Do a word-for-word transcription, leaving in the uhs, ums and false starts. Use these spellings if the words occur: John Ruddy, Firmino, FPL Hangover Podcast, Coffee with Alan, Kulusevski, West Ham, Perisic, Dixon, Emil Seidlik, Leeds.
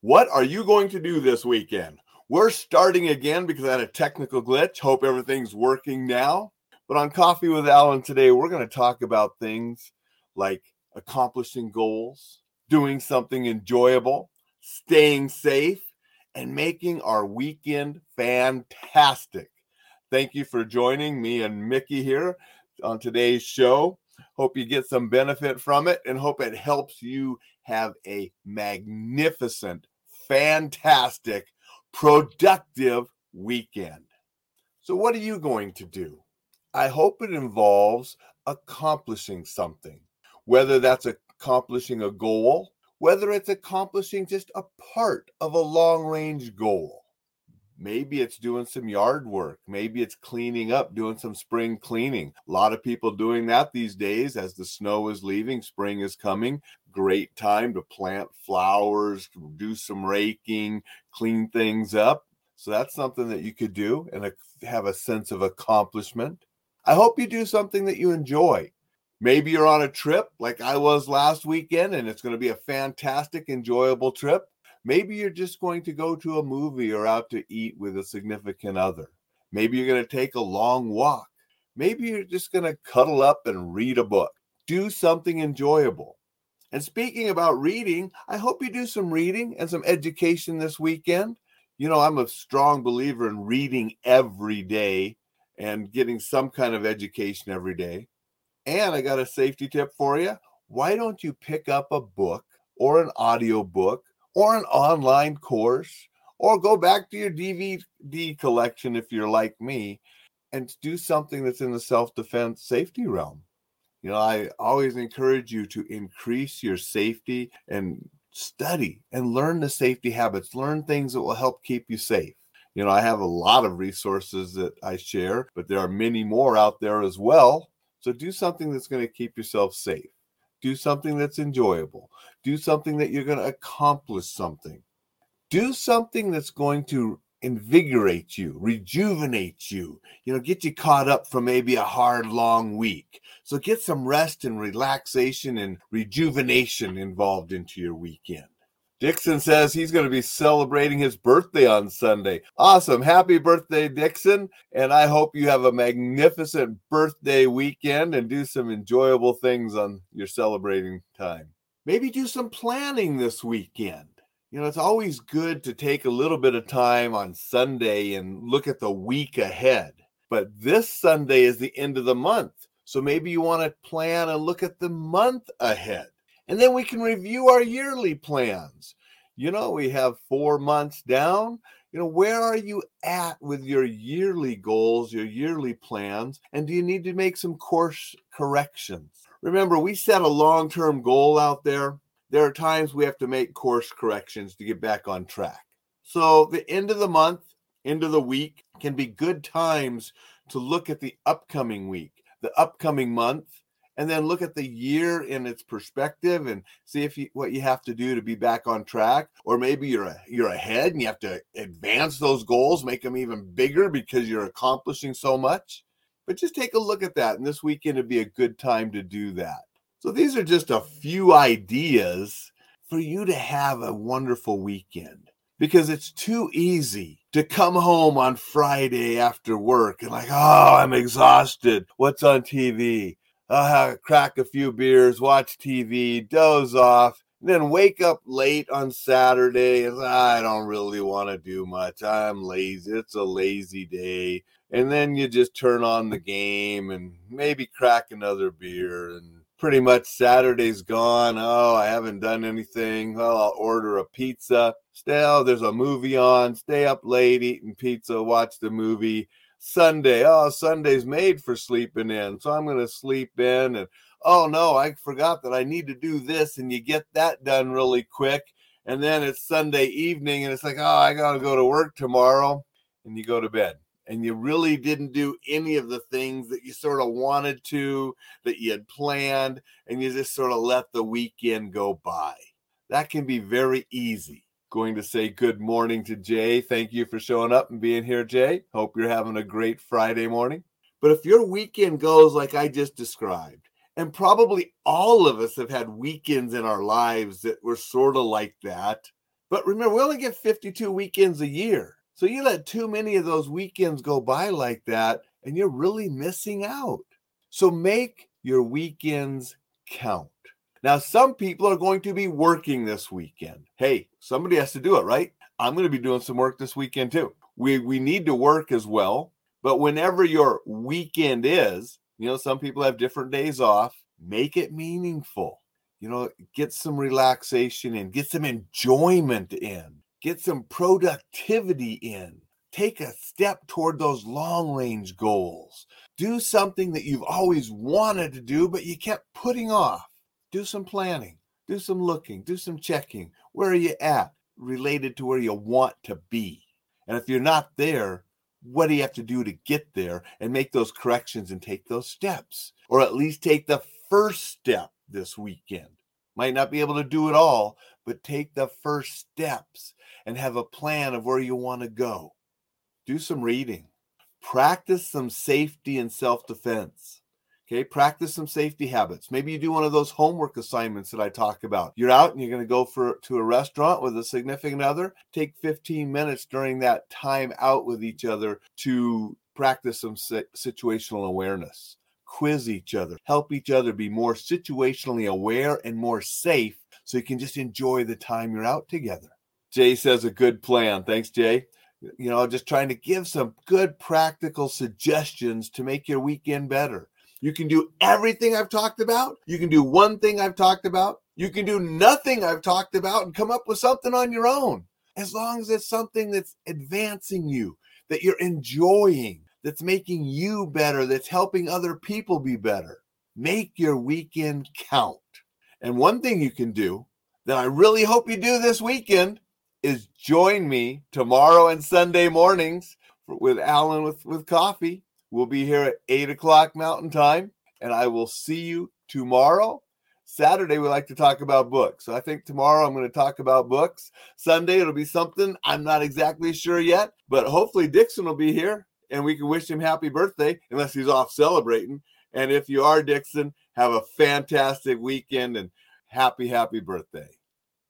What are you going to do this weekend? We're starting again because I had a technical glitch. Hope everything's working now. But on Coffee with Alan today, we're going to talk about things like accomplishing goals, doing something enjoyable, staying safe, and making our weekend fantastic. Thank you for joining me and Mickey here on today's show. Hope you get some benefit from it and hope it helps you have a magnificent, fantastic, productive weekend. So what are you going to do? I hope it involves accomplishing something, whether that's accomplishing a goal, whether it's accomplishing just a part of a long-range goal. Maybe it's doing some yard work. Maybe it's cleaning up, doing some spring cleaning. A lot of people doing that these days as the snow is leaving, spring is coming. Great time to plant flowers, do some raking, clean things up. So that's something that you could do and have a sense of accomplishment. I hope you do something that you enjoy. Maybe you're on a trip like I was last weekend, and it's going to be a fantastic, enjoyable trip. Maybe you're just going to go to a movie or out to eat with a significant other. Maybe you're going to take a long walk. Maybe you're just going to cuddle up and read a book. Do something enjoyable. And speaking about reading, I hope you do some reading and some education this weekend. You know, I'm a strong believer in reading every day and getting some kind of education every day. And I got a safety tip for you. Why don't you pick up a book or an audio book or an online course, or go back to your D V D collection if you're like me, and do something that's in the self-defense safety realm. You know, I always encourage you to increase your safety and study and learn the safety habits, learn things that will help keep you safe. You know, I have a lot of resources that I share, but there are many more out there as well. So do something that's going to keep yourself safe. Do something that's enjoyable. Do something that you're going to accomplish something. Do something that's going to invigorate you, rejuvenate you, you know, get you caught up from maybe a hard, long week. So get some rest and relaxation and rejuvenation involved into your weekend. Dixon says he's going to be celebrating his birthday on Sunday. Awesome. Happy birthday, Dixon. And I hope you have a magnificent birthday weekend and do some enjoyable things on your celebrating time. Maybe do some planning this weekend. You know, it's always good to take a little bit of time on Sunday and look at the week ahead. But this Sunday is the end of the month. So maybe you want to plan and look at the month ahead. And then we can review our yearly plans. You know, we have four months down. You know, where are you at with your yearly goals, your yearly plans? And do you need to make some course corrections? Remember, we set a long-term goal out there. There are times we have to make course corrections to get back on track. So the end of the month, end of the week can be good times to look at the upcoming week, the upcoming month, and then look at the year in its perspective and see if you, what you have to do to be back on track. Or maybe you're a, you're ahead and you have to advance those goals, make them even bigger because you're accomplishing so much. But just take a look at that. And this weekend would be a good time to do that. So these are just a few ideas for you to have a wonderful weekend. Because it's too easy to come home on Friday after work and like, oh, I'm exhausted. What's on T V? I'll uh, crack a few beers, watch T V, doze off, and then wake up late on Saturday. And I don't really want to do much. I'm lazy. It's a lazy day. And then you just turn on the game and maybe crack another beer. And pretty much Saturday's gone. Oh, I haven't done anything. Well, I'll order a pizza. Still, there's a movie on. Stay up late eating pizza, watch the movie. Sunday, oh, Sunday's made for sleeping in, so I'm going to sleep in. And oh no, I forgot that I need to do this, and you get that done really quick. And then it's Sunday evening, and it's like, oh, I got to go to work tomorrow. And you go to bed, and you really didn't do any of the things that you sort of wanted to, that you had planned, and you just sort of let the weekend go by. That can be very easy. Going to say good morning to Jay. Thank you for showing up and being here, Jay. Hope you're having a great Friday morning. But if your weekend goes like I just described, and probably all of us have had weekends in our lives that were sort of like that, But remember, we only get fifty-two weekends a year. So you let too many of those weekends go by like that, and you're really missing out. So make your weekends count. Now, some people are going to be working this weekend. Hey, somebody has to do it, right? I'm going to be doing some work this weekend too. We we need to work as well. But whenever your weekend is, you know, some people have different days off. Make it meaningful. You know, get some relaxation in, get some enjoyment in, get some productivity in. Take a step toward those long-range goals. Do something that you've always wanted to do, but you kept putting off. Do some planning, do some looking, do some checking. Where are you at related to where you want to be? And if you're not there, what do you have to do to get there and make those corrections and take those steps? Or at least take the first step this weekend. Might not be able to do it all, but take the first steps and have a plan of where you want to go. Do some reading. Practice some safety and self-defense. Okay, practice some safety habits. Maybe you do one of those homework assignments that I talk about. You're out and you're going to go for to a restaurant with a significant other. Take fifteen minutes during that time out with each other to practice some situational awareness. Quiz each other. Help each other be more situationally aware and more safe so you can just enjoy the time you're out together. Jay says a good plan. Thanks, Jay. You know, just trying to give some good practical suggestions to make your weekend better. You can do everything I've talked about. You can do one thing I've talked about. You can do nothing I've talked about and come up with something on your own. As long as it's something that's advancing you, that you're enjoying, that's making you better, that's helping other people be better. Make your weekend count. And one thing you can do that I really hope you do this weekend is join me tomorrow and Sunday mornings with Alan with, with Coffee. We'll be here at eight o'clock Mountain Time, and I will see you tomorrow. Saturday, we like to talk about books. So I think tomorrow I'm going to talk about books. Sunday, it'll be something I'm not exactly sure yet, but hopefully Dixon will be here, and we can wish him happy birthday, unless he's off celebrating. And if you are, Dixon, have a fantastic weekend and happy, happy birthday.